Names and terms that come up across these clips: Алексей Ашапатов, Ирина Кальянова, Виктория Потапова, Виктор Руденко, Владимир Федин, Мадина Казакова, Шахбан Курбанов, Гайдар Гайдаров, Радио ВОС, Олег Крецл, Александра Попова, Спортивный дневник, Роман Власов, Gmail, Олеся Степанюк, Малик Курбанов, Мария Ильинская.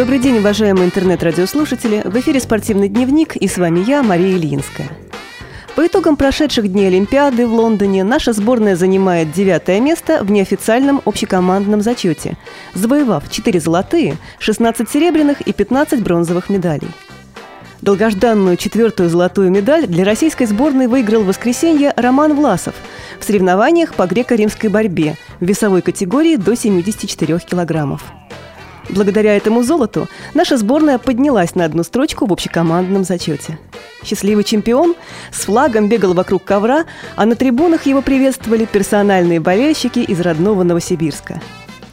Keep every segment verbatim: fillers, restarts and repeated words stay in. Добрый день, уважаемые интернет-радиослушатели. В эфире «Спортивный дневник», и с вами я, Мария Ильинская. По итогам прошедших дней Олимпиады в Лондоне наша сборная занимает девятое место в неофициальном общекомандном зачете, завоевав четыре золотые, шестнадцать серебряных и пятнадцать бронзовых медалей. Долгожданную четвертую золотую медаль для российской сборной выиграл в воскресенье Роман Власов в соревнованиях по греко-римской борьбе в весовой категории до семидесяти четырёх килограммов. Благодаря этому золоту наша сборная поднялась на одну строчку в общекомандном зачете. Счастливый чемпион с флагом бегал вокруг ковра, а на трибунах его приветствовали персональные болельщики из родного Новосибирска.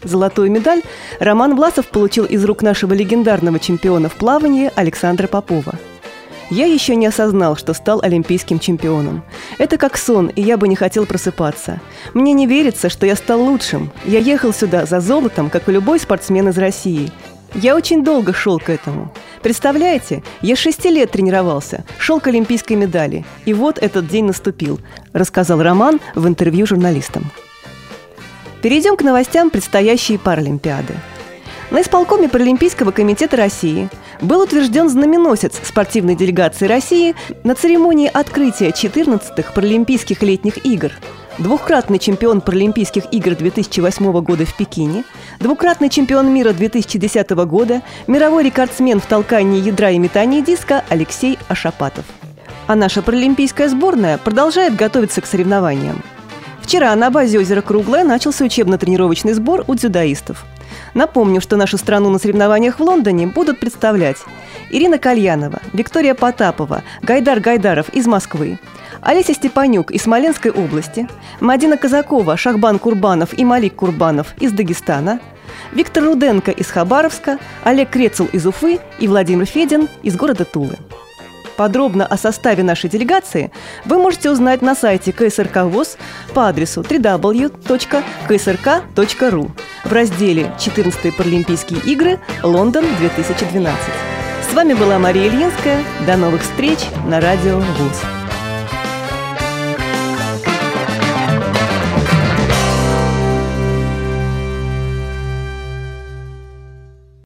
Золотую медаль Роман Власов получил из рук нашего легендарного чемпиона в плавании Александра Попова. «Я еще не осознал, что стал олимпийским чемпионом. Это как сон, и я бы не хотел просыпаться. Мне не верится, что я стал лучшим. Я ехал сюда за золотом, как и любой спортсмен из России. Я очень долго шел к этому. Представляете, я с шести лет тренировался, шел к олимпийской медали. И вот этот день наступил», – рассказал Роман в интервью журналистам. Перейдем к новостям предстоящей Паралимпиады. На исполкоме Паралимпийского комитета России был утвержден знаменосец спортивной делегации России на церемонии открытия четырнадцатых Паралимпийских летних игр. Двукратный чемпион Паралимпийских игр две тысячи восьмого года в Пекине, двукратный чемпион мира две тысячи десятого года, мировой рекордсмен в толкании ядра и метании диска Алексей Ашапатов. А наша паралимпийская сборная продолжает готовиться к соревнованиям. Вчера на базе озера Круглое начался учебно-тренировочный сбор у дзюдоистов. Напомню, что нашу страну на соревнованиях в Лондоне будут представлять Ирина Кальянова, Виктория Потапова, Гайдар Гайдаров из Москвы, Олеся Степанюк из Смоленской области, Мадина Казакова, Шахбан Курбанов и Малик Курбанов из Дагестана, Виктор Руденко из Хабаровска, Олег Крецл из Уфы и Владимир Федин из города Тулы. Подробно о составе нашей делегации вы можете узнать на сайте ка эс эр ка ВОС по адресу дабл ю дабл ю дабл ю точка ка эс эр ка точка ру в разделе «четырнадцатые Паралимпийские игры. Лондон две тысячи двенадцать». С вами была Мария Ильинская. До новых встреч на Радио ВОС.